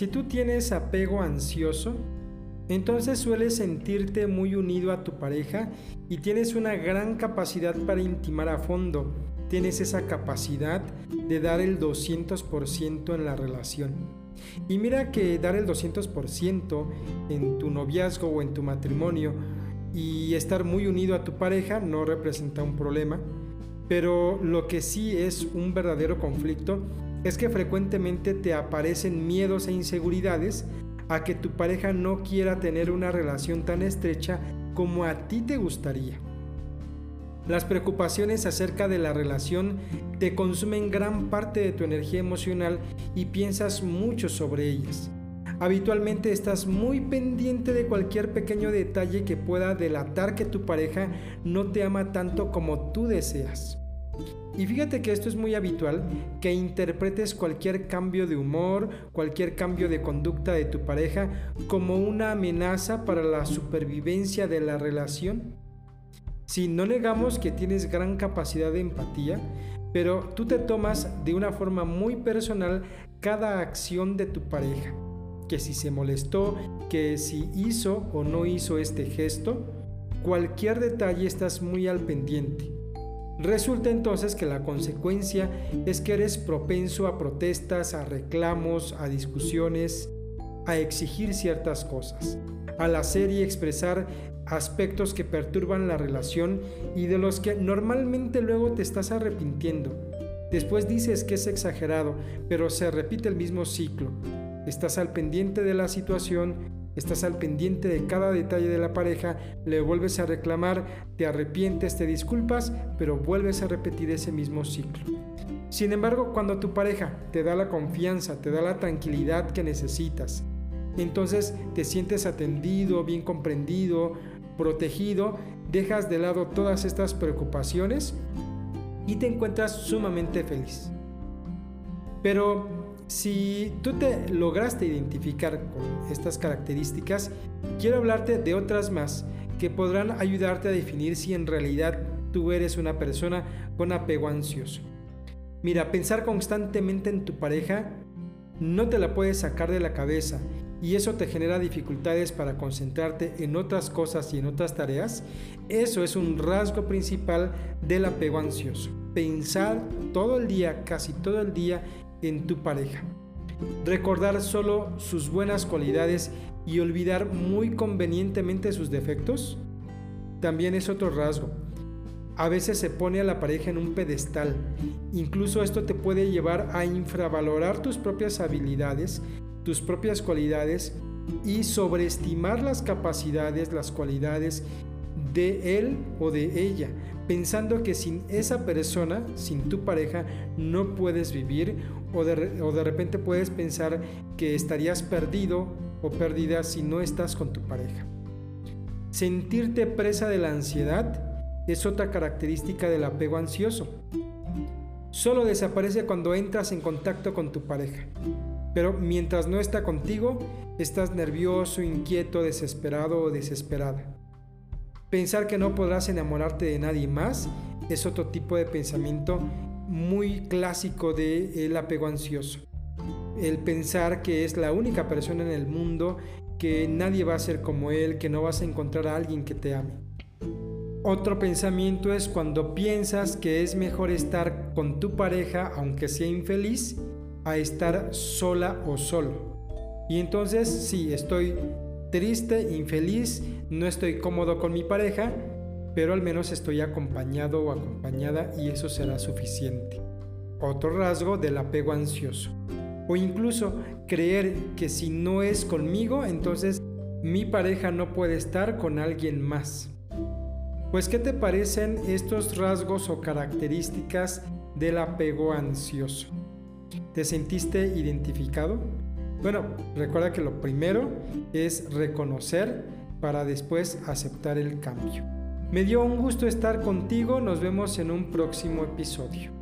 Si tú tienes apego ansioso, entonces sueles sentirte muy unido a tu pareja y tienes una gran capacidad para intimar a fondo. Tienes esa capacidad de dar el 200% en la relación. Y mira que dar el 200% en tu noviazgo o en tu matrimonio y estar muy unido a tu pareja no representa un problema, pero lo que sí es un verdadero conflicto es que frecuentemente te aparecen miedos e inseguridades a que tu pareja no quiera tener una relación tan estrecha como a ti te gustaría. Las preocupaciones acerca de la relación te consumen gran parte de tu energía emocional y piensas mucho sobre ellas. Habitualmente estás muy pendiente de cualquier pequeño detalle que pueda delatar que tu pareja no te ama tanto como tú deseas. Y fíjate que esto es muy habitual, que interpretes cualquier cambio de humor, cualquier cambio de conducta de tu pareja como una amenaza para la supervivencia de la relación. Si no negamos que tienes gran capacidad de empatía, pero tú te tomas de una forma muy personal cada acción de tu pareja, que si se molestó, que si hizo o no hizo este gesto, cualquier detalle estás muy al pendiente. Resulta entonces que la consecuencia es que eres propenso a protestas, a reclamos, a discusiones, a exigir ciertas cosas, al hacer y expresar aspectos que perturban la relación y de los que normalmente luego te estás arrepintiendo. Después dices que es exagerado, pero se repite el mismo ciclo. Estás al pendiente de la situación, estás al pendiente de cada detalle de la pareja, le vuelves a reclamar, te arrepientes, te disculpas, pero vuelves a repetir ese mismo ciclo. Sin embargo, cuando tu pareja te da la confianza, te da la tranquilidad que necesitas, entonces te sientes atendido, bien comprendido, protegido, dejas de lado todas estas preocupaciones y te encuentras sumamente feliz. Pero si tú te lograste identificar con estas características, quiero hablarte de otras más que podrán ayudarte a definir si en realidad tú eres una persona con apego ansioso. Mira, pensar constantemente en tu pareja no te la puedes sacar de la cabeza y eso te genera dificultades para concentrarte en otras cosas y en otras tareas. Eso es un rasgo principal del apego ansioso. Pensar todo el día, casi todo el día, en tu pareja. Recordar solo sus buenas cualidades y olvidar muy convenientemente sus defectos también es otro rasgo. A veces se pone a la pareja en un pedestal. Incluso esto te puede llevar a infravalorar tus propias habilidades, tus propias cualidades y sobreestimar las capacidades, las cualidades de él o de ella, pensando que sin esa persona, sin tu pareja, no puedes vivir o de repente puedes pensar que estarías perdido o perdida si no estás con tu pareja. Sentirte presa de la ansiedad es otra característica del apego ansioso. Solo desaparece cuando entras en contacto con tu pareja, pero mientras no está contigo, estás nervioso, inquieto, desesperado o desesperada. Pensar que no podrás enamorarte de nadie más es otro tipo de pensamiento muy clásico del apego ansioso. El pensar que es la única persona en el mundo, que nadie va a ser como él, que no vas a encontrar a alguien que te ame. Otro pensamiento es cuando piensas que es mejor estar con tu pareja, aunque sea infeliz, a estar sola o solo. Y entonces sí, estoy triste, infeliz, no estoy cómodo con mi pareja, pero al menos estoy acompañado o acompañada y eso será suficiente. Otro rasgo del apego ansioso. O incluso creer que si no es conmigo, entonces mi pareja no puede estar con alguien más. Pues, ¿qué te parecen estos rasgos o características del apego ansioso? ¿Te sentiste identificado? Bueno, recuerda que lo primero es reconocer para después aceptar el cambio. Me dio un gusto estar contigo, nos vemos en un próximo episodio.